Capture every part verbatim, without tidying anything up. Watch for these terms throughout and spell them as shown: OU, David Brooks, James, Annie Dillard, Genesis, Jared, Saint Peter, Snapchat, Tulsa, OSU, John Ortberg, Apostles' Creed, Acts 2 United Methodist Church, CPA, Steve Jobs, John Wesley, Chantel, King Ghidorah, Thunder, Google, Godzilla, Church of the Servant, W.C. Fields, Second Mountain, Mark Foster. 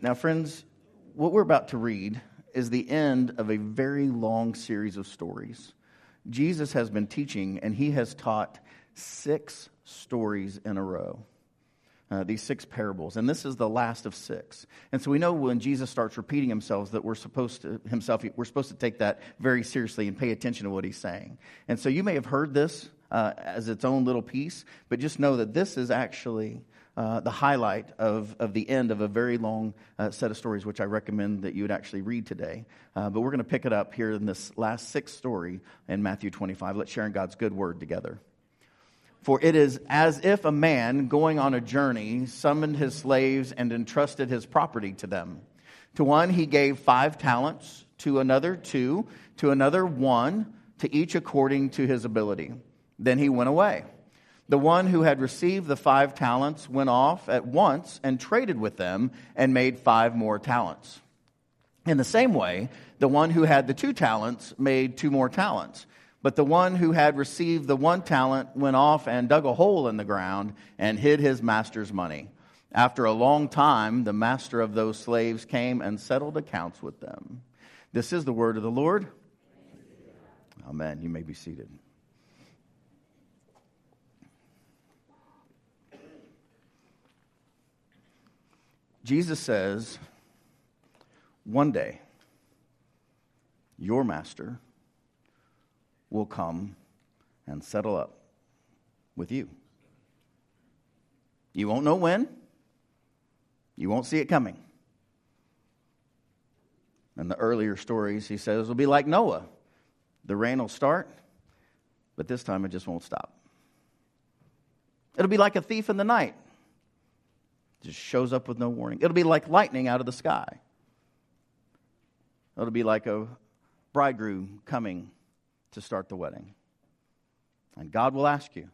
Now, friends, what we're about to read is the end of a very long series of stories. Jesus has been teaching, and he has taught six stories in a row, uh, these six parables. And this is the last of six. And so we know when Jesus starts repeating himself that we're supposed to himself we're supposed to take that very seriously and pay attention to what he's saying. And so you may have heard this uh, as its own little piece, but just know that this is actually Uh, the highlight of, of the end of a very long uh, set of stories, which I recommend that you would actually read today. Uh, but we're going to pick it up here in this last sixth story in Matthew twenty-five. Let's share in God's good word together. For it is as if a man going on a journey summoned his slaves and entrusted his property to them. To one he gave five talents, to another two, to another one, to each according to his ability. Then he went away. The one who had received the five talents went off at once and traded with them and made five more talents. In the same way, the one who had the two talents made two more talents. But the one who had received the one talent went off and dug a hole in the ground and hid his master's money. After a long time, the master of those slaves came and settled accounts with them. This is the word of the Lord. Amen. You may be seated. Jesus says, one day, your master will come and settle up with you. You won't know when. You won't see it coming. In the earlier stories, he says, it'll be like Noah. The rain will start, but this time it just won't stop. It'll be like a thief in the night. Just shows up with no warning. It'll be like lightning out of the sky. It'll be like a bridegroom coming to start the wedding. And God will ask you,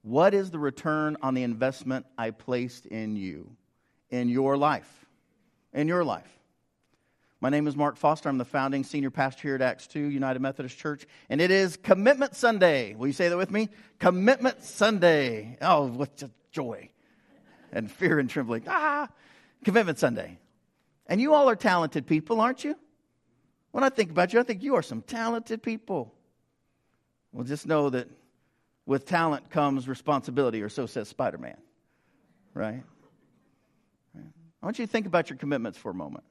what is the return on the investment I placed in you, in your life, in your life? My name is Mark Foster. I'm the founding senior pastor here at Acts two United Methodist Church, and it is Commitment Sunday. Will you say that with me? Commitment Sunday. Oh, what a joy. And fear and trembling. Ah, Commitment Sunday. And you all are talented people, aren't you? When I think about you, I think you are some talented people. Well, just know that with talent comes responsibility, or so says Spider-Man, right? right? I want you to think about your commitments for a moment.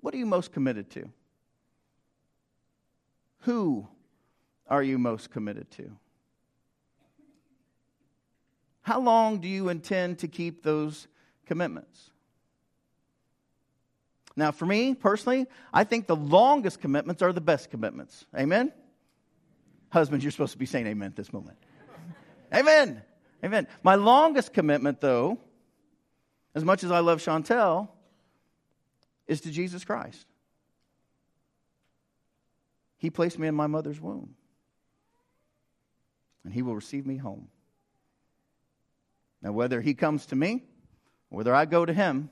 What are you most committed to? Who are you most committed to? How long do you intend to keep those commitments? Now, for me, personally, I think the longest commitments are the best commitments. Amen? Husbands, you're supposed to be saying amen at this moment. Amen. Amen. My longest commitment, though, as much as I love Chantel, is to Jesus Christ. He placed me in my mother's womb, and he will receive me home. Now, whether he comes to me, whether I go to him,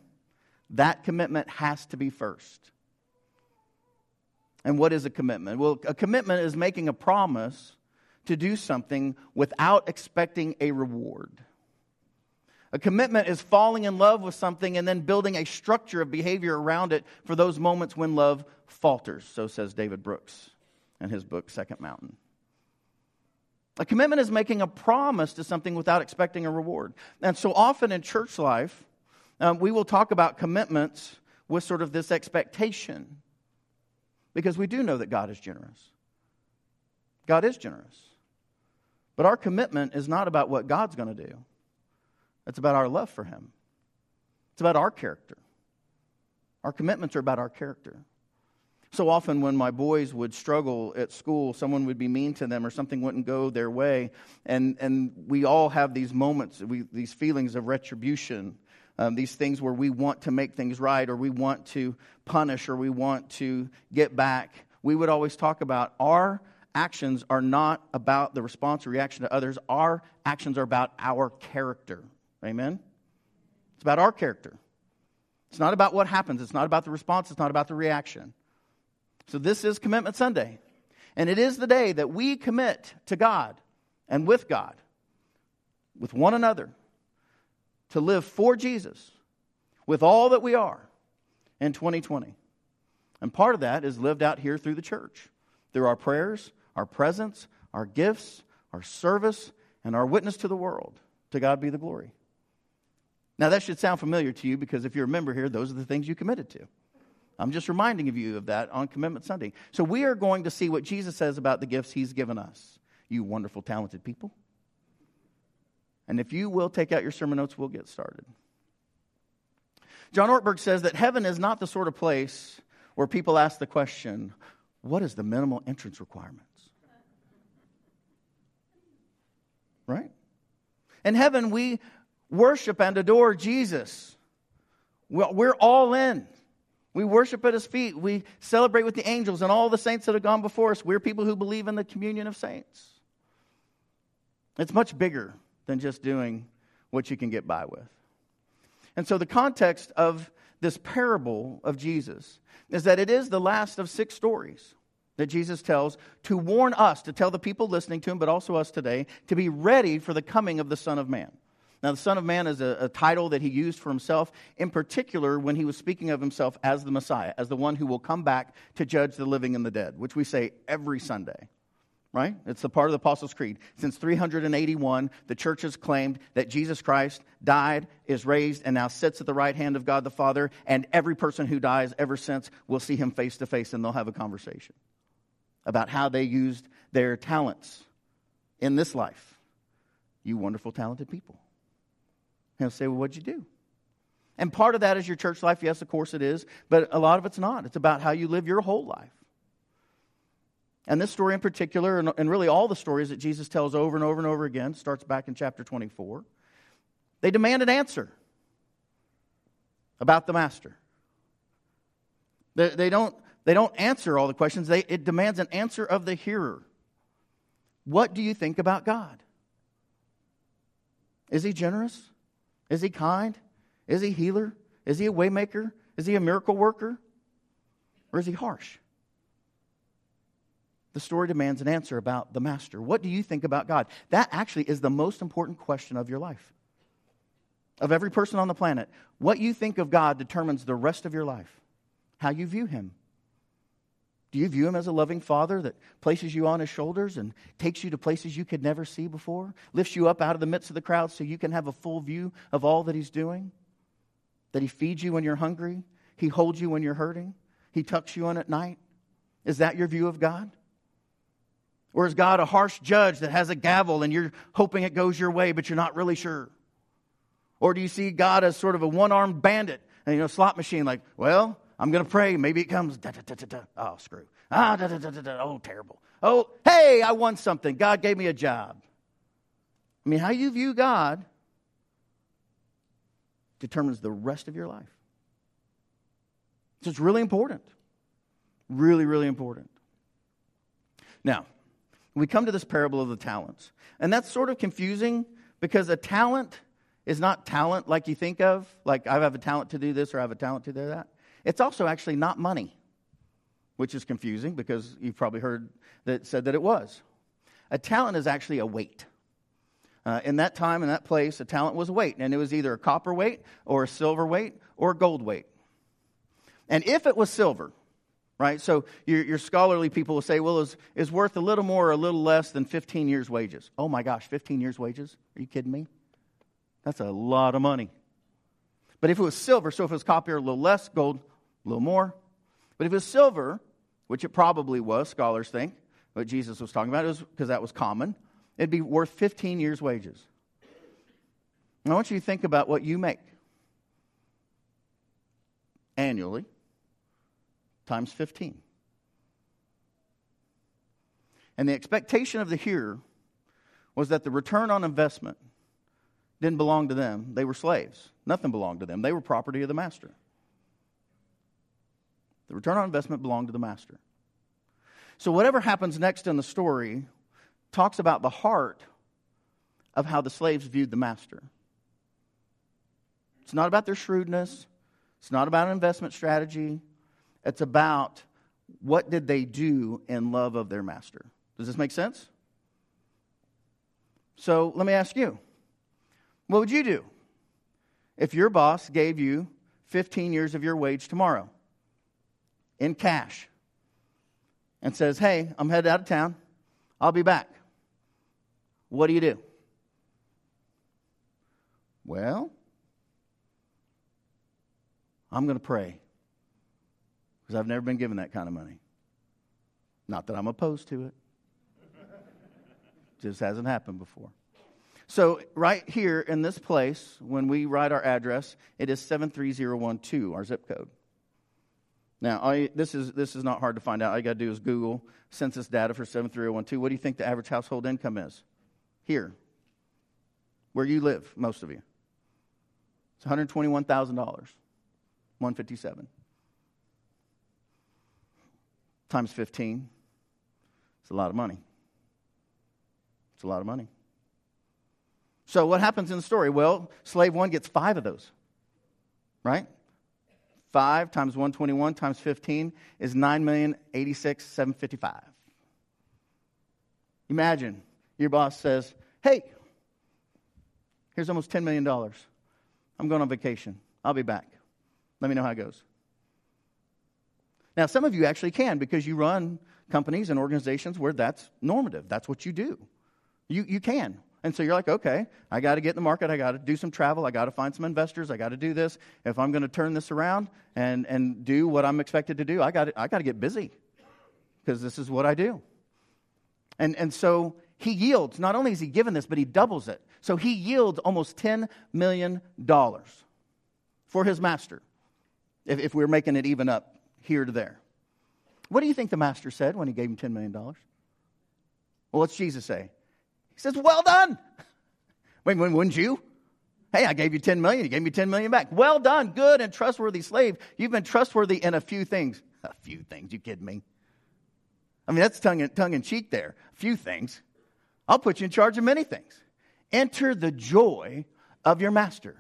that commitment has to be first. And what is a commitment? Well, a commitment is making a promise to do something without expecting a reward. A commitment is falling in love with something and then building a structure of behavior around it for those moments when love falters, so says David Brooks in his book, Second Mountain. A commitment is making a promise to something without expecting a reward. And so often in church life, um, we will talk about commitments with sort of this expectation, because we do know that God is generous. God is generous. But our commitment is not about what God's going to do. It's about our love for him. It's about our character. Our commitments are about our character. So often when my boys would struggle at school, someone would be mean to them or something wouldn't go their way. And and we all have these moments, we, these feelings of retribution, um, these things where we want to make things right, or we want to punish, or we want to get back. We would always talk about our actions are not about the response or reaction to others. Our actions are about our character. Amen? It's about our character. It's not about what happens. It's not about the response. It's not about the reaction. So this is Commitment Sunday, and it is the day that we commit to God and with God, with one another, to live for Jesus with all that we are in twenty twenty. And part of that is lived out here through the church, through our prayers, our presence, our gifts, our service, and our witness to the world. To God be the glory. Now that should sound familiar to you, because if you're a member here, those are the things you committed to. I'm just reminding you of that on Commitment Sunday. So we are going to see what Jesus says about the gifts he's given us. You wonderful, talented people. And if you will take out your sermon notes, we'll get started. John Ortberg says that heaven is not the sort of place where people ask the question, what is the minimal entrance requirements? Right? In heaven, we worship and adore Jesus. We're all in. We worship at his feet. We celebrate with the angels and all the saints that have gone before us. We're people who believe in the communion of saints. It's much bigger than just doing what you can get by with. And so the context of this parable of Jesus is that it is the last of six stories that Jesus tells to warn us, to tell the people listening to him, but also us today, to be ready for the coming of the Son of Man. Now, the Son of Man is a, a title that he used for himself, in particular when he was speaking of himself as the Messiah, as the one who will come back to judge the living and the dead, which we say every Sunday, right? It's the part of the Apostles' Creed. Since three hundred eighty-one, the church has claimed that Jesus Christ died, is raised, and now sits at the right hand of God the Father, and every person who dies ever since will see him face to face, and they'll have a conversation about how they used their talents in this life. You wonderful, talented people. He'll say, well, what'd you do? And part of that is your church life. Yes, of course it is. But a lot of it's not. It's about how you live your whole life. And this story in particular, and really all the stories that Jesus tells over and over and over again, starts back in chapter twenty-four. They demand an answer about the master. They, they don't They don't answer all the questions. They, it demands an answer of the hearer. What do you think about God? Is he generous? Is he kind? Is he healer? Is he a waymaker? Is he a miracle worker? Or is he harsh? The story demands an answer about the master. What do you think about God? That actually is the most important question of your life. Of every person on the planet, what you think of God determines the rest of your life, how you view him. Do you view him as a loving father that places you on his shoulders and takes you to places you could never see before? Lifts you up out of the midst of the crowd so you can have a full view of all that he's doing? That he feeds you when you're hungry? He holds you when you're hurting? He tucks you in at night? Is that your view of God? Or is God a harsh judge that has a gavel and you're hoping it goes your way but you're not really sure? Or do you see God as sort of a one-armed bandit, and you know, slot machine, like, well, I'm going to pray. Maybe it comes. Da, da, da, da, da. Oh, screw. Ah, da, da, da, da, da. Oh, terrible. Oh, hey, I won something. God gave me a job. I mean, how you view God determines the rest of your life. So it's really important. Really, really important. Now, we come to this parable of the talents. And that's sort of confusing, because a talent is not talent like you think of. Like, I have a talent to do this, or I have a talent to do that. It's also actually not money, which is confusing, because you've probably heard that said that it was. A talent is actually a weight. Uh, in that time, in that place, a talent was a weight, and it was either a copper weight or a silver weight or a gold weight. And if it was silver, right, so your, your scholarly people will say, well, it's, it's worth a little more or a little less than fifteen years' wages. Oh my gosh, fifteen years' wages? Are you kidding me? That's a lot of money. But if it was silver, so if it was copper, a little less, gold, a little more. But if it was silver, which it probably was, scholars think, what Jesus was talking about, it was because that was common, it'd be worth fifteen years' wages. And I want you to think about what you make annually times fifteen. And the expectation of the hearer was that the return on investment didn't belong to them. They were slaves. Nothing belonged to them. They were property of the master. The return on investment belonged to the master. So whatever happens next in the story talks about the heart of how the slaves viewed the master. It's not about their shrewdness. It's not about an investment strategy. It's about what did they do in love of their master. Does this make sense? So let me ask you, what would you do if your boss gave you fifteen years of your wage tomorrow in cash and says, hey, I'm headed out of town, I'll be back? What do you do? Well, I'm going to pray because I've never been given that kind of money. Not that I'm opposed to it. Just hasn't happened before. So right here in this place, when we write our address, it is seven three zero one two, our zip code. Now, I, this is this is not hard to find out. All you got to do is Google census data for seven three zero one two. What do you think the average household income is? Here, where you live, most of you. It's one hundred twenty-one thousand dollars, one hundred fifty-seven dollars. Times fifteen, it's a lot of money. It's a lot of money. So what happens in the story? Well, slave one gets five of those, right? Five times one hundred twenty-one times fifteen is nine million eighty-six thousand seven hundred fifty-five. Imagine your boss says, hey, here's almost ten million dollars. I'm going on vacation. I'll be back. Let me know how it goes. Now, some of you actually can, because you run companies and organizations where that's normative. That's what you do. You you can. And so you're like, okay, I got to get in the market. I got to do some travel. I got to find some investors. I got to do this. If I'm going to turn this around and, and do what I'm expected to do, I got I got to get busy, because this is what I do. And and so he yields. Not only is he given this, but he doubles it. So he yields almost ten million dollars for his master, if, if we're making it even up here to there. What do you think the master said when he gave him ten million dollars? Well, what's Jesus say? He says, well done. Wait, wouldn't you? Hey, I gave you ten million dollars. You gave me ten million dollars back. Well done, good and trustworthy slave. You've been trustworthy in a few things. A few things, you kidding me? I mean, that's tongue in, tongue in cheek there. A few things. I'll put you in charge of many things. Enter the joy of your master.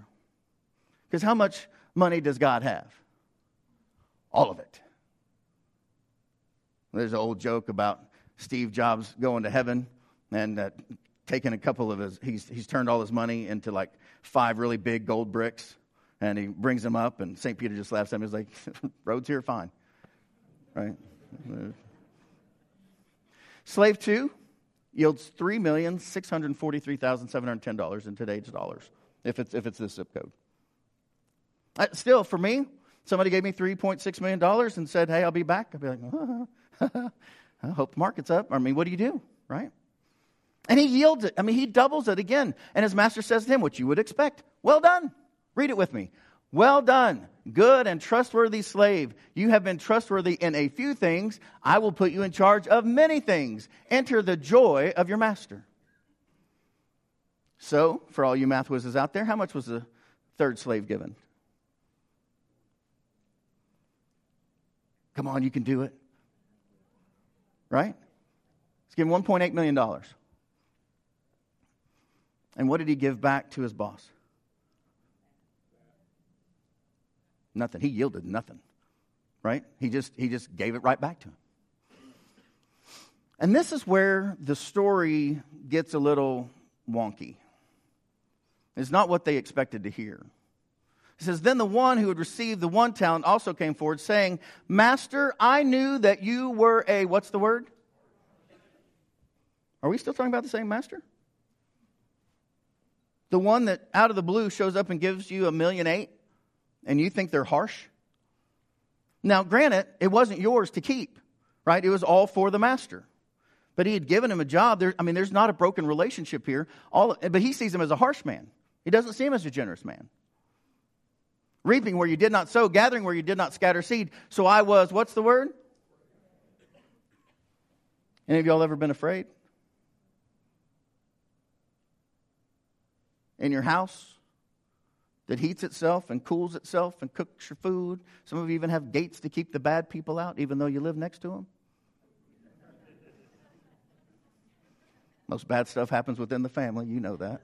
Because how much money does God have? All of it. There's an old joke about Steve Jobs going to heaven and uh, taking a couple of his, he's, he's turned all his money into like five really big gold bricks, and he brings them up, and Saint Peter just laughs at him. He's like, roads here are fine, right? Slave two yields three million six hundred forty-three thousand seven hundred ten dollars in today's dollars, if it's, if it's this zip code. Uh, still, for me, somebody gave me three point six million dollars and said, hey, I'll be back. I'd be like, oh, I hope the market's up. I mean, what do you do, right? And he yields it. I mean, he doubles it again. And his master says to him, what you would expect. Well done. Read it with me. Well done, good and trustworthy slave. You have been trustworthy in a few things. I will put you in charge of many things. Enter the joy of your master. So, for all you math whizzes out there, how much was the third slave given? Come on, you can do it. Right? He's given one point eight million dollars. And what did he give back to his boss? Nothing. He yielded nothing, right? He just he just gave it right back to him. And this is where the story gets a little wonky. It's not what they expected to hear. It says, then the one who had received the one talent also came forward, saying, Master, I knew that you were a, what's the word? Are we still talking about the same master? The one that out of the blue shows up and gives you a million eight? And you think they're harsh? Now, granted, it wasn't yours to keep, right? It was all for the master. But he had given him a job. There, I mean, there's not a broken relationship here. All, but he sees him as a harsh man. He doesn't see him as a generous man. Reaping where you did not sow, gathering where you did not scatter seed. So I was, what's the word? Any of y'all ever been afraid? In your house that heats itself and cools itself and cooks your food. Some of you even have gates to keep the bad people out, even though you live next to them. Most bad stuff happens within the family. You know that.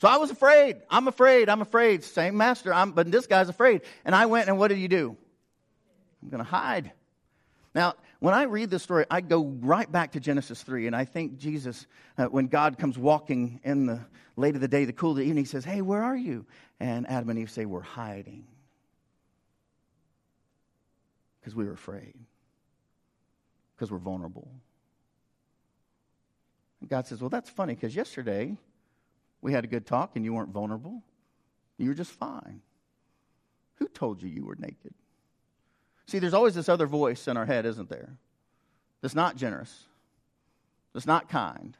So I was afraid. I'm afraid. I'm afraid. Same master. I'm, but this guy's afraid. And I went, and what did you do? I'm going to hide. Now, When I read this story, I go right back to Genesis three, and I think Jesus, uh, when God comes walking in the late of the day, the cool of the evening, he says, "Hey, where are you?" And Adam and Eve say, "We're hiding because we were afraid, because we're vulnerable." And God says, "Well, that's funny, because yesterday we had a good talk and you weren't vulnerable. You were just fine. Who told you you were naked?" See, there's always this other voice in our head, isn't there? That's not generous. That's not kind.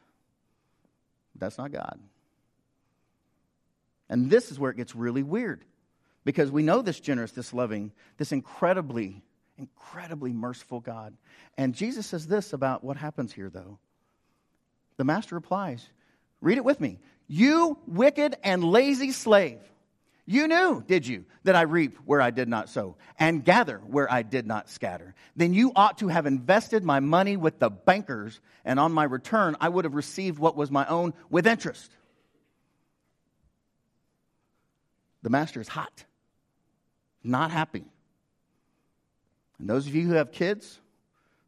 That's not God. And this is where it gets really weird. Because we know this generous, this loving, this incredibly, incredibly merciful God. And Jesus says this about what happens here, though. The master replies, read it with me. "You wicked and lazy slave. You knew, did you, that I reap where I did not sow and gather where I did not scatter? Then you ought to have invested my money with the bankers, and on my return I would have received what was my own with interest." The master is hot, not happy. And those of you who have kids,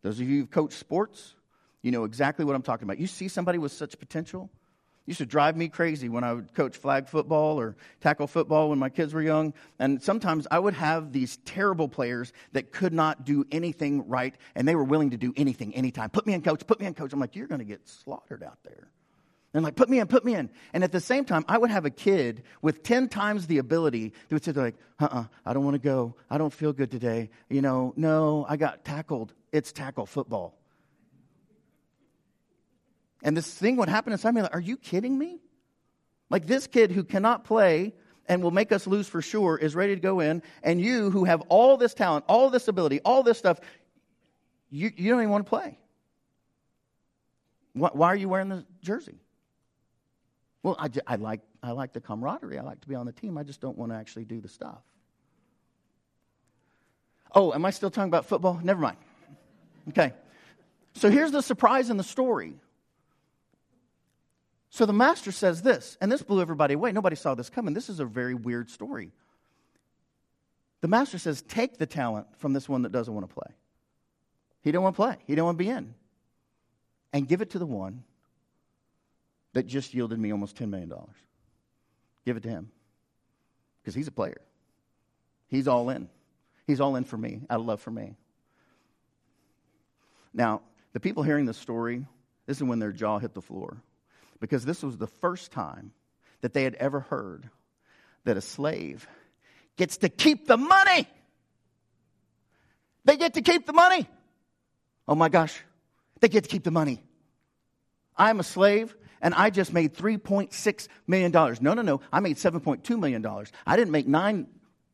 those of you who've coached sports, you know exactly what I'm talking about. You see somebody with such potential. Used to drive me crazy when I would coach flag football or tackle football when my kids were young. And sometimes I would have these terrible players that could not do anything right, and they were willing to do anything, anytime. Put me in, coach, put me in, coach. I'm like, you're going to get slaughtered out there. And like, put me in, put me in. And at the same time, I would have a kid with ten times the ability that would say, like, uh-uh, I don't want to go. I don't feel good today. You know, no, I got tackled. It's tackle football. And this thing would happen inside me, like, are you kidding me? Like, this kid who cannot play and will make us lose for sure is ready to go in, and you who have all this talent, all this ability, all this stuff, you, you don't even want to play. Why, why are you wearing the jersey? Well, I, I, like, I like the camaraderie. I like to be on the team. I just don't want to actually do the stuff. Oh, am I still talking about football? Never mind. Okay. So here's the surprise in the story. So the master says this, and this blew everybody away. Nobody saw this coming. This is a very weird story. The master says, take the talent from this one that doesn't want to play. He don't want to play. He don't want to be in. And give it to the one that just yielded me almost ten million dollars. Give it to him. Because he's a player. He's all in. He's all in for me, out of love for me. Now, the people hearing this story, this is when their jaw hit the floor. Because this was the first time that they had ever heard that a slave gets to keep the money. They get to keep the money. Oh my gosh, they get to keep the money. I'm a slave and I just made three point six million dollars. No, no, no, I made seven point two million dollars. I didn't make nine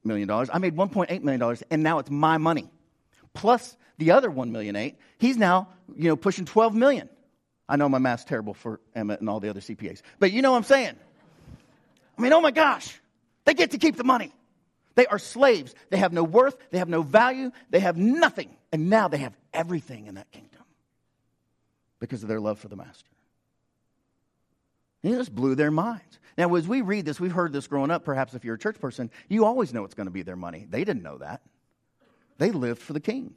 million dollars. I made one point eight million dollars, and now it's my money. Plus the other one million eight, he's now, you know, pushing twelve million dollars. I know my math's terrible for Emmett and all the other C P As. But you know what I'm saying. I mean, oh my gosh. They get to keep the money. They are slaves. They have no worth. They have no value. They have nothing. And now they have everything in that kingdom because of their love for the master. And it just blew their minds. Now, as we read this, we've heard this growing up. Perhaps if you're a church person, you always know it's going to be their money. They didn't know that. They lived for the king.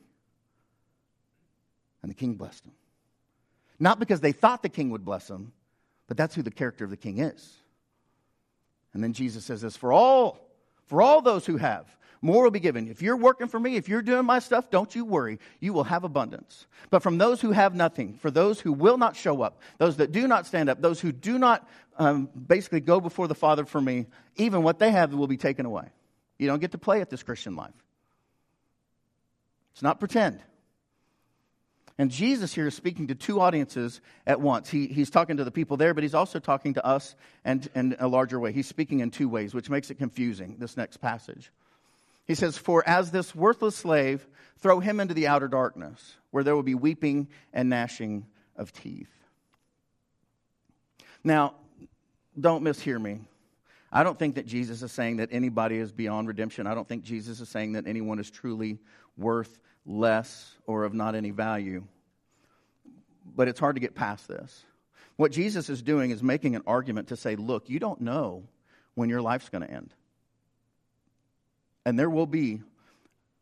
And the king blessed them. Not because they thought the king would bless them, but that's who the character of the king is. And then Jesus says this, for all, for all those who have, more will be given. If you're working for me, if you're doing my stuff, don't you worry. You will have abundance. But from those who have nothing, for those who will not show up, those that do not stand up, those who do not um, basically go before the Father for me, even what they have will be taken away. You don't get to play at this Christian life. It's not pretend. And Jesus here is speaking to two audiences at once. He, he's talking to the people there, but he's also talking to us and in a larger way. He's speaking in two ways, which makes it confusing, this next passage. He says, for as this worthless slave, throw him into the outer darkness, where there will be weeping and gnashing of teeth. Now, don't mishear me. I don't think that Jesus is saying that anybody is beyond redemption. I don't think Jesus is saying that anyone is truly worth less or of not any value. But it's hard to get past this. What Jesus is doing is making an argument to say, look, you don't know when your life's going to end. And there will be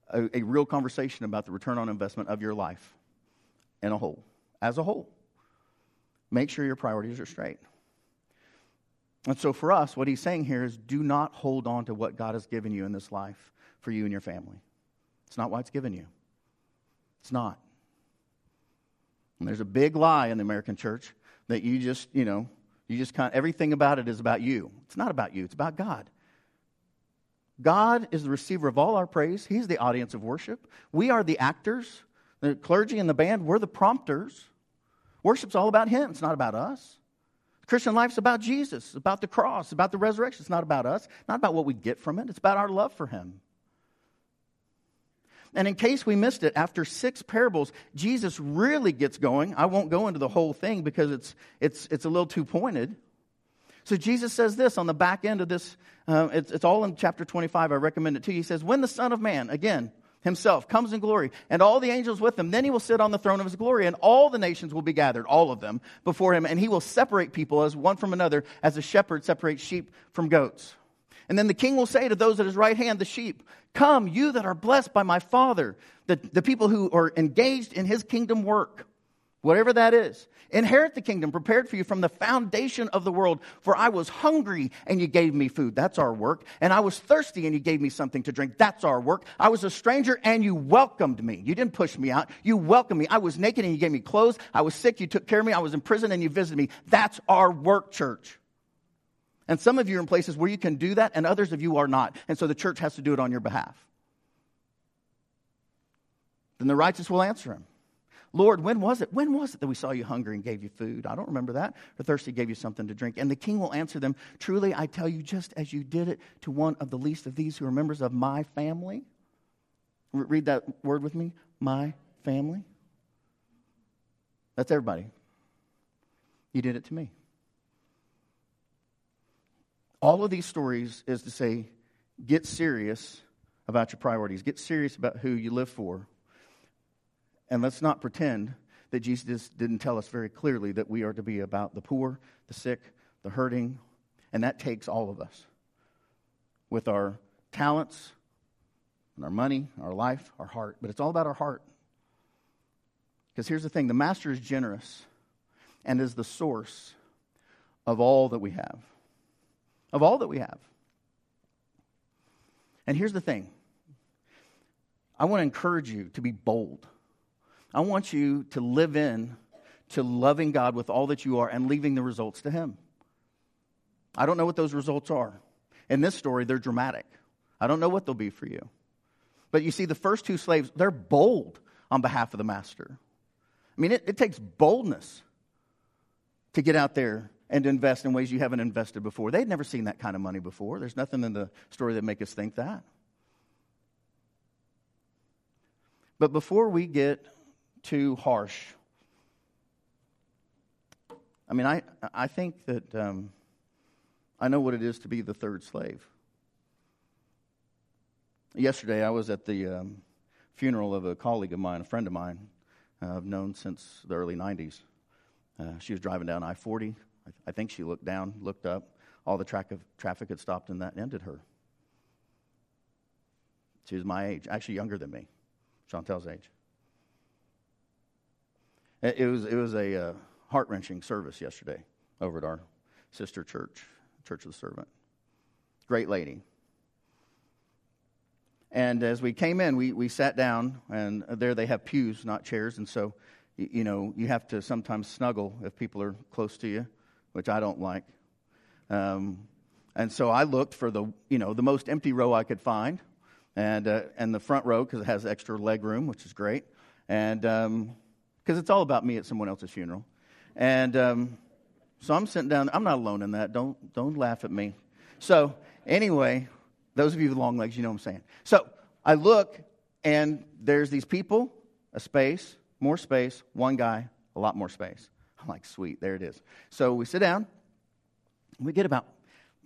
a, a real conversation about the return on investment of your life. in a whole, as a whole. Make sure your priorities are straight. And so for us, what he's saying here is do not hold on to what God has given you in this life for you and your family. It's not why it's given you. It's not. And there's a big lie in the American church that you just, you know, you just kind of, everything about it is about you. It's not about you. It's about God. God is the receiver of all our praise. He's the audience of worship. We are the actors, the clergy and the band. We're the prompters. Worship's all about Him. It's not about us. Christian life's about Jesus, about the cross, about the resurrection. It's not about us, not about what we get from it. It's about our love for Him. And in case we missed it, after six parables, Jesus really gets going. I won't go into the whole thing because it's it's it's a little too pointed. So Jesus says this on the back end of this. Uh, it's, it's all in chapter twenty-five. I recommend it to you. He says, when the Son of Man, again, Himself, comes in glory, and all the angels with Him, then He will sit on the throne of His glory, and all the nations will be gathered, all of them, before Him, and He will separate people as one from another, as a shepherd separates sheep from goats. And then the King will say to those at His right hand, the sheep, come, you that are blessed by my Father, the, the people who are engaged in His kingdom work, whatever that is. Inherit the kingdom prepared for you from the foundation of the world. For I was hungry and you gave me food. That's our work. And I was thirsty and you gave me something to drink. That's our work. I was a stranger and you welcomed me. You didn't push me out. You welcomed me. I was naked and you gave me clothes. I was sick. You took care of me. I was in prison and you visited me. That's our work, church. And some of you are in places where you can do that and others of you are not. And so the church has to do it on your behalf. Then the righteous will answer Him. Lord, when was it? When was it that we saw you hungry and gave you food? I don't remember that. Or thirsty, gave you something to drink. And the King will answer them, truly, I tell you, just as you did it to one of the least of these who are members of my family. Read that word with me. My family. That's everybody. You did it to me. All of these stories is to say, get serious about your priorities. Get serious about who you live for. And let's not pretend that Jesus didn't tell us very clearly that we are to be about the poor, the sick, the hurting. And that takes all of us with our talents and our money, our life, our heart. But it's all about our heart. Because here's the thing. The Master is generous and is the source of all that we have. Of all that we have. And here's the thing. I want to encourage you to be bold. I want you to live in to loving God with all that you are and leaving the results to Him. I don't know what those results are. In this story, they're dramatic. I don't know what they'll be for you. But you see, the first two slaves, they're bold on behalf of the Master. I mean, it, it takes boldness to get out there and to invest in ways you haven't invested before. They'd never seen that kind of money before. There's nothing in the story that makes us think that. But before we get too harsh. I mean, I, I think that um, I know what it is to be the third slave. Yesterday, I was at the um, funeral of a colleague of mine, a friend of mine, uh, I've known since the early nineties. Uh, she was driving down I forty. I, th- I think she looked down, looked up. All the track of traffic had stopped, and that ended her. She was my age, actually younger than me, Chantel's age. It was it was a uh, heart-wrenching service yesterday over at our sister church, Church of the Servant. Great lady. And as we came in, we, we sat down, and there they have pews, not chairs. And so, you, you know, you have to sometimes snuggle if people are close to you, which I don't like. Um, and so I looked for the, you know, the most empty row I could find, and, uh, and the front row because it has extra leg room, which is great. And... Um, Because it's all about me at someone else's funeral. And um, so I'm sitting down. I'm not alone in that. Don't don't laugh at me. So anyway, those of you with long legs, you know what I'm saying. So I look, and there's these people, a space, more space, one guy, a lot more space. I'm like, sweet, there it is. So we sit down. We get about,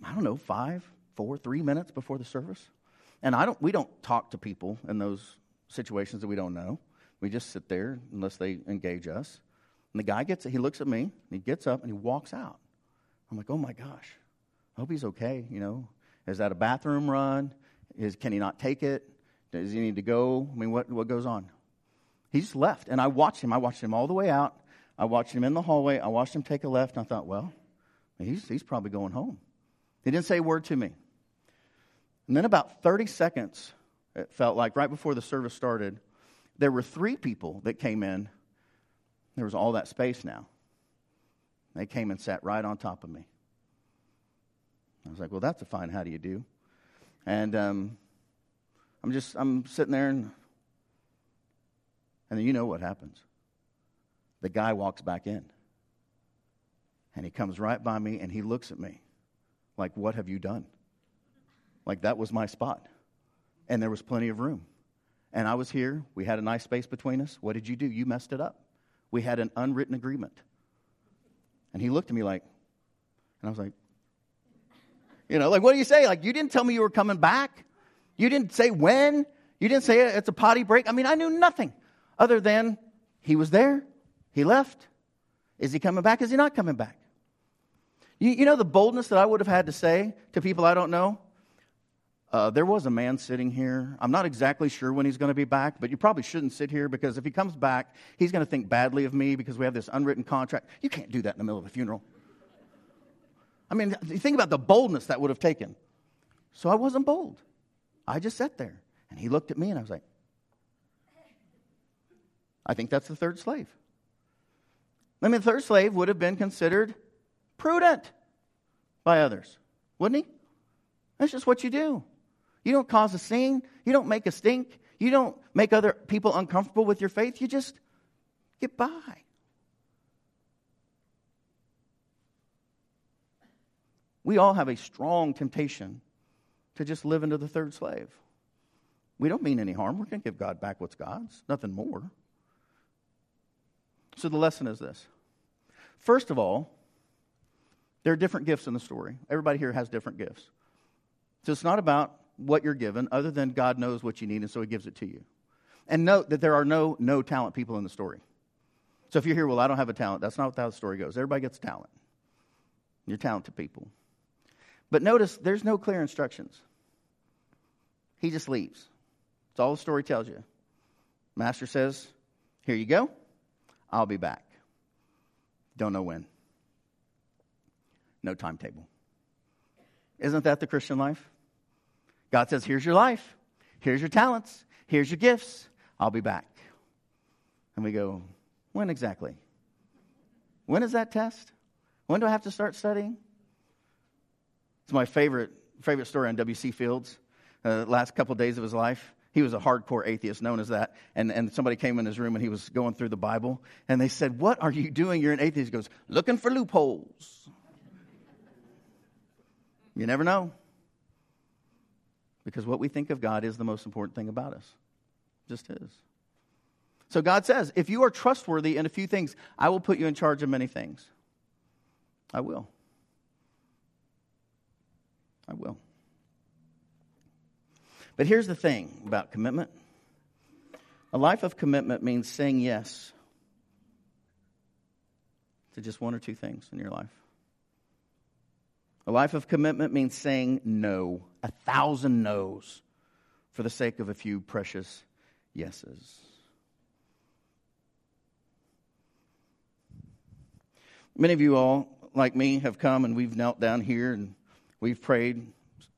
I don't know, five, four, three minutes before the service. And I don't. we don't talk to people in those situations that we don't know. We just sit there unless they engage us. And the guy gets, he looks at me, and he gets up, and he walks out. I'm like, oh, my gosh. I hope he's okay, you know. Is that a bathroom run? Is Can he not take it? Does he need to go? I mean, what, what goes on? He just left. And I watched him. I watched him all the way out. I watched him in the hallway. I watched him take a left. And I thought, well, he's he's probably going home. He didn't say a word to me. And then about thirty seconds, it felt like, right before the service started, there were three people that came in. There was all that space now. They came and sat right on top of me. I was like, well, that's a fine how do you do. And um, I'm just, I'm sitting there, and, and then you know what happens. The guy walks back in, and he comes right by me, and he looks at me like, what have you done? Like, that was my spot, and there was plenty of room. And I was here. We had a nice space between us. What did you do? You messed it up. We had an unwritten agreement. And he looked at me like, and I was like, you know, like, what do you say? Like, you didn't tell me you were coming back. You didn't say when. You didn't say it's a potty break. I mean, I knew nothing other than he was there. He left. Is he coming back? Is he not coming back? You, you know the boldness that I would have had to say to people I don't know? Uh, there was a man sitting here. I'm not exactly sure when he's going to be back, but you probably shouldn't sit here because if he comes back, he's going to think badly of me because we have this unwritten contract. You can't do that in the middle of a funeral. I mean, think about the boldness that would have taken. So I wasn't bold. I just sat there. And he looked at me and I was like, I think that's the third slave. I mean, the third slave would have been considered prudent by others, wouldn't he? That's just what you do. You don't cause a scene. You don't make a stink. You don't make other people uncomfortable with your faith. You just get by. We all have a strong temptation to just live into the third slave. We don't mean any harm. We're going to give God back what's God's, nothing more. So the lesson is this. First of all, there are different gifts in the story. Everybody here has different gifts. So it's not about what you're given, other than God knows what you need, and so he gives it to you. And note that there are no no talent people in the story. So if you're here, well, I don't have a talent. That's not how the story goes. Everybody gets talent. You're talented people. But notice there's no clear instructions. He just leaves. It's all the story tells you. Master says, here you go. I'll be back. Don't know when. No timetable. Isn't that the Christian life? God says, here's your life. Here's your talents. Here's your gifts. I'll be back. And we go, when exactly? When is that test? When do I have to start studying? It's my favorite favorite story on W C Fields. Uh, the last couple of days of his life, he was a hardcore atheist, known as that. And, and somebody came in his room and he was going through the Bible. And they said, what are you doing? You're an atheist. He goes, looking for loopholes. You never know. Because what we think of God is the most important thing about us. It just is. So God says, if you are trustworthy in a few things, I will put you in charge of many things. I will. I will. But here's the thing about commitment. A life of commitment means saying yes to just one or two things in your life. A life of commitment means saying no, a thousand no's, for the sake of a few precious yeses. Many of you all, like me, have come and we've knelt down here and we've prayed.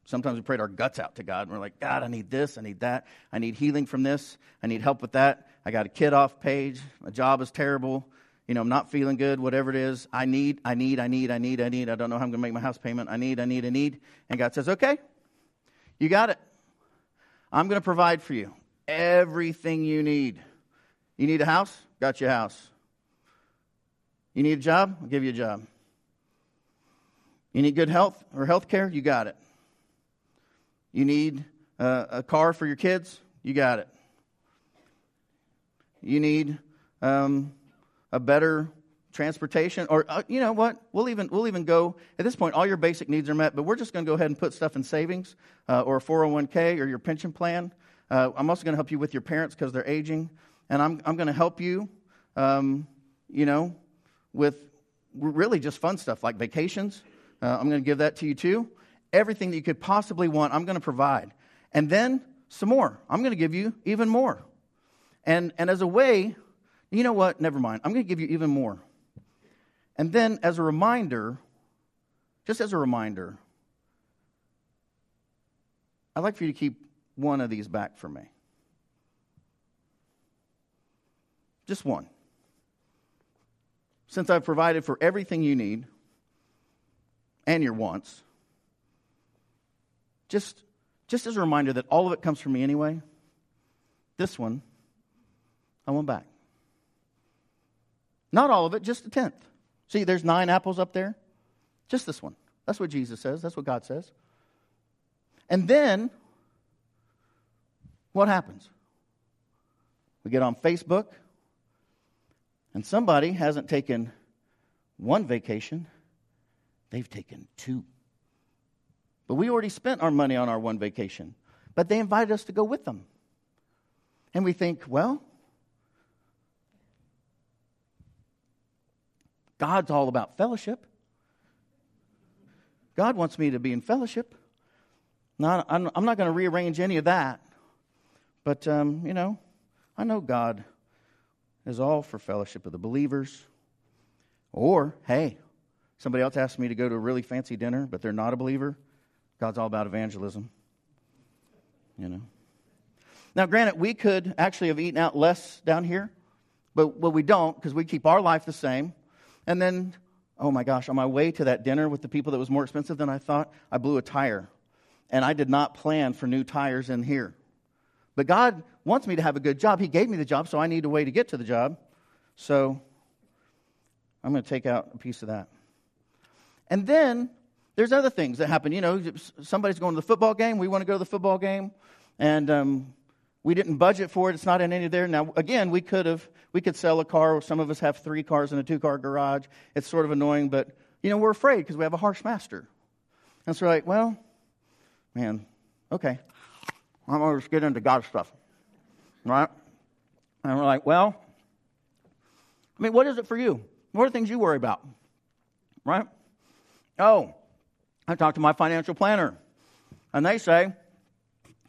Sometimes we prayed our guts out to God. And we're like, God, I need this. I need that. I need healing from this. I need help with that. I got a kid off page. My job is terrible. You know, I'm not feeling good, whatever it is. I need, I need, I need, I need, I need. I don't know how I'm going to make my house payment. I need, I need, I need. And God says, okay, you got it. I'm going to provide for you everything you need. You need a house? Got you a house. You need a job? I'll give you a job. You need good health or health care? You got it. You need uh, a car for your kids? You got it. You need... Um, a better transportation, or uh, you know what? We'll even we'll even go at this point. All your basic needs are met, but we're just going to go ahead and put stuff in savings uh, or a four oh one k or your pension plan. Uh, I'm also going to help you with your parents because they're aging, and I'm I'm going to help you, um, you know, with really just fun stuff like vacations. Uh, I'm going to give that to you too. Everything that you could possibly want, I'm going to provide, and then some more. I'm going to give you even more. And and as a way, you know what? Never mind. I'm going to give you even more. And then as a reminder, just as a reminder, I'd like for you to keep one of these back for me. Just one. Since I've provided for everything you need and your wants, just, just as a reminder that all of it comes from me anyway, this one, I want back. Not all of it, just a tenth. See, there's nine apples up there. Just this one. That's what Jesus says. That's what God says. And then, what happens? We get on Facebook, and somebody hasn't taken one vacation. They've taken two. But we already spent our money on our one vacation. But they invited us to go with them. And we think, well, God's all about fellowship. God wants me to be in fellowship. Not, I'm, I'm not going to rearrange any of that. But, um, you know, I know God is all for fellowship of the believers. Or, hey, somebody else asked me to go to a really fancy dinner, but they're not a believer. God's all about evangelism. You know. Now, granted, we could actually have eaten out less down here. But well, we don't, because we keep our life the same. And then, oh my gosh, on my way to that dinner with the people that was more expensive than I thought, I blew a tire. And I did not plan for new tires in here. But God wants me to have a good job. He gave me the job, so I need a way to get to the job. So I'm going to take out a piece of that. And then there's other things that happen. You know, somebody's going to the football game. We want to go to the football game. And um, we didn't budget for it. It's not in any of there. Now, again, we could have, we could sell a car. Some of us have three cars in a two-car garage. It's sort of annoying, but, you know, we're afraid because we have a harsh master. And so we're like, well, man, okay, I'm going to just get into God's stuff, right? And we're like, well, I mean, what is it for you? What are things you worry about, right? Oh, I talked to my financial planner, and they say,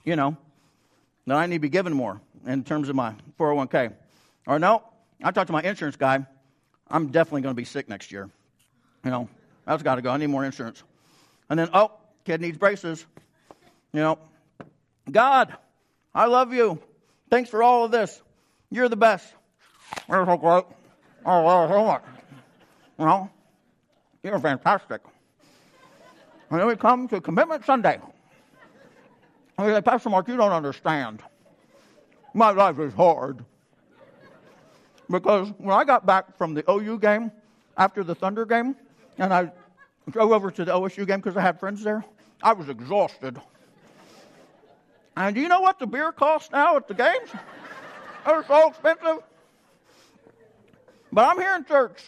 you know, that I need to be given more in terms of my four oh one k. Or no, I talked to my insurance guy. I'm definitely going to be sick next year. You know, that's got to go. I need more insurance. And then, oh, kid needs braces. You know, God, I love you. Thanks for all of this. You're the best. You're so great. I love you so much. You know, you're fantastic. And then we come to Commitment Sunday. I mean, Pastor Mark, you don't understand. My life is hard. Because when I got back from the O U game, after the Thunder game, and I drove over to the O S U game because I had friends there, I was exhausted. And do you know what the beer costs now at the games? They're so expensive. But I'm here in church.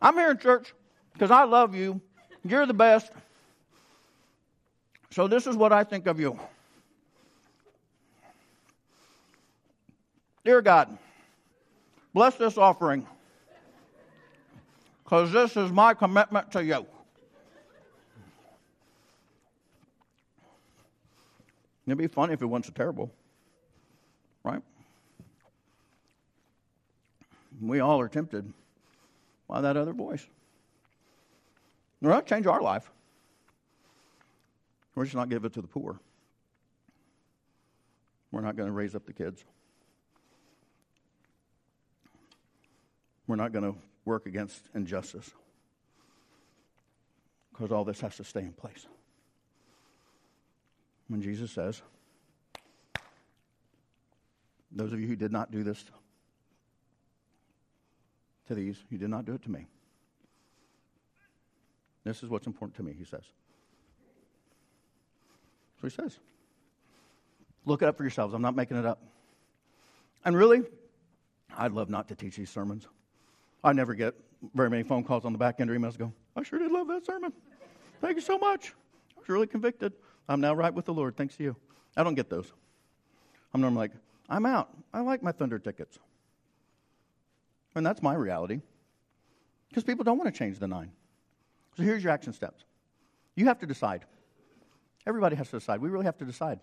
I'm here in church because I love you. You're the best. So this is what I think of you. Dear God, bless this offering, because this is my commitment to you. It'd be funny if it wasn't so terrible, right? We all are tempted by that other voice. We're not changing our life. We're just not giving it to the poor. We're not going to raise up the kids. We're not going to work against injustice, because all this has to stay in place. When Jesus says, those of you who did not do this to these, you did not do it to me. This is what's important to me, he says. So he says, look it up for yourselves. I'm not making it up. And really, I'd love not to teach these sermons. I never get very many phone calls on the back end or emails go, I sure did love that sermon. Thank you so much. I was really convicted. I'm now right with the Lord. Thanks to you. I don't get those. I'm normally like, I'm out. I like my Thunder tickets. And that's my reality. Because people don't want to change the nine. So here's your action steps. You have to decide. Everybody has to decide. We really have to decide.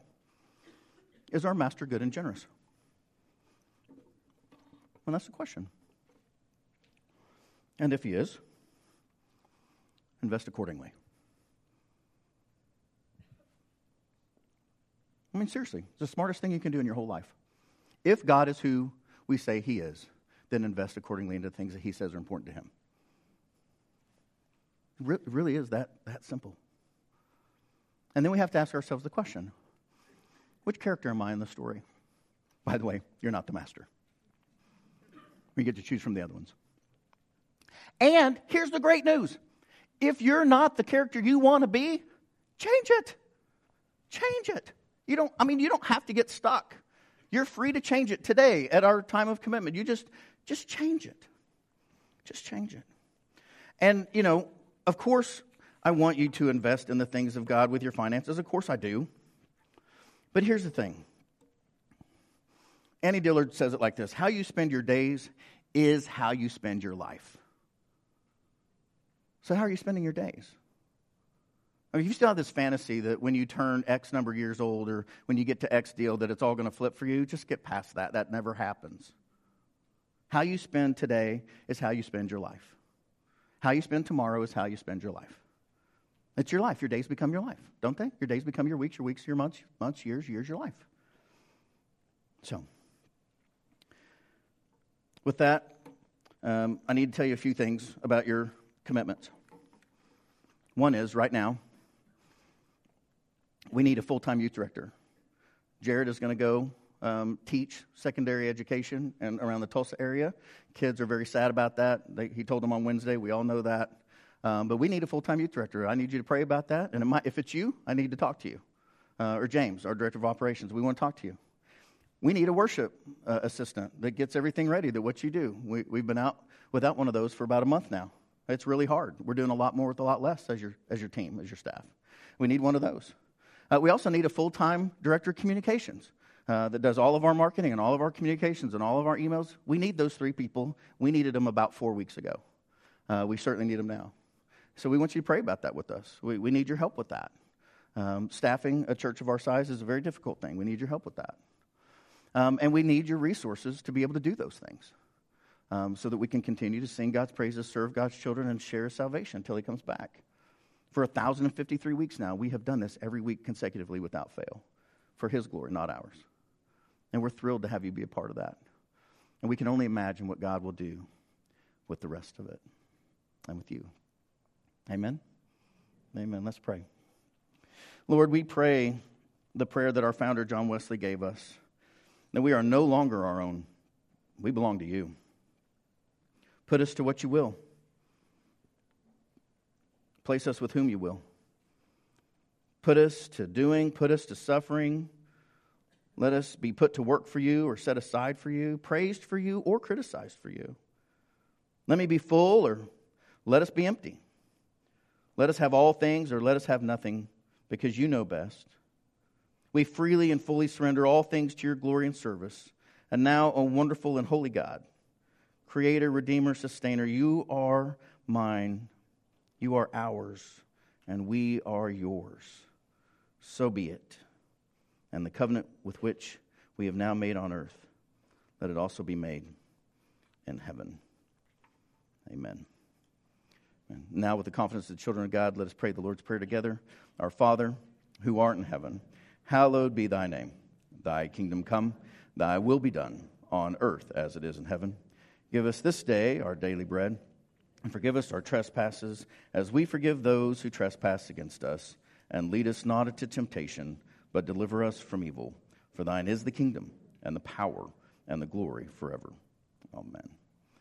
Is our master good and generous? And that's the question. And if he is, invest accordingly. I mean, seriously, it's the smartest thing you can do in your whole life. If God is who we say he is, then invest accordingly into things that he says are important to him. It really is that, that simple. And then we have to ask ourselves the question, which character am I in the story? By the way, you're not the master. We get to choose from the other ones. And here's the great news. If you're not the character you want to be, change it. Change it. You don't, I mean, you don't have to get stuck. You're free to change it today at our time of commitment. You just, just change it. Just change it. And, you know, of course, I want you to invest in the things of God with your finances. Of course I do. But here's the thing. Annie Dillard says it like this. How you spend your days is how you spend your life. So how are you spending your days? I mean, you still have this fantasy that when you turn X number of years old or when you get to X deal that it's all going to flip for you. Just get past that. That never happens. How you spend today is how you spend your life. How you spend tomorrow is how you spend your life. It's your life. Your days become your life, don't they? Your days become your weeks, your weeks, your months, months, years, years, your life. So, with that, um, I need to tell you a few things about your commitments. One is, right now, we need a full-time youth director. Jared is going to go um, teach secondary education and around the Tulsa area. Kids are very sad about that. They, he told them on Wednesday. We all know that. Um, but we need a full-time youth director. I need you to pray about that. And it might, if it's you, I need to talk to you. Uh, or James, our director of operations. We want to talk to you. We need a worship uh, assistant that gets everything ready to what you do. We, we've been out without one of those for about a month now. It's really hard. We're doing a lot more with a lot less as your as your team, as your staff. We need one of those. Uh, we also need a full-time director of communications uh, that does all of our marketing and all of our communications and all of our emails. We need those three people. We needed them about four weeks ago. Uh, we certainly need them now. So we want you to pray about that with us. We we need your help with that. Um, staffing a church of our size is a very difficult thing. We need your help with that. Um, and we need your resources to be able to do those things. Um, so that we can continue to sing God's praises, serve God's children, and share His salvation until He comes back. For one thousand fifty-three weeks now, we have done this every week consecutively without fail for His glory, not ours. And we're thrilled to have you be a part of that. And we can only imagine what God will do with the rest of it and with you. Amen? Amen. Let's pray. Lord, we pray the prayer that our founder, John Wesley, gave us, that we are no longer our own. We belong to you. Put us to what you will. Place us with whom you will. Put us to doing, put us to suffering. Let us be put to work for you or set aside for you, praised for you or criticized for you. Let me be full or let us be empty. Let us have all things or let us have nothing because you know best. We freely and fully surrender all things to your glory and service. And now, O wonderful and holy God, Creator, Redeemer, Sustainer, you are mine, you are ours, and we are yours. So be it. And the covenant with which we have now made on earth, let it also be made in heaven. Amen. And now with the confidence of the children of God, let us pray the Lord's Prayer together. Our Father, who art in heaven, hallowed be thy name. Thy kingdom come, thy will be done, on earth as it is in heaven. Give us this day our daily bread, and forgive us our trespasses, as we forgive those who trespass against us. And lead us not into temptation, but deliver us from evil. For thine is the kingdom, and the power, and the glory forever. Amen.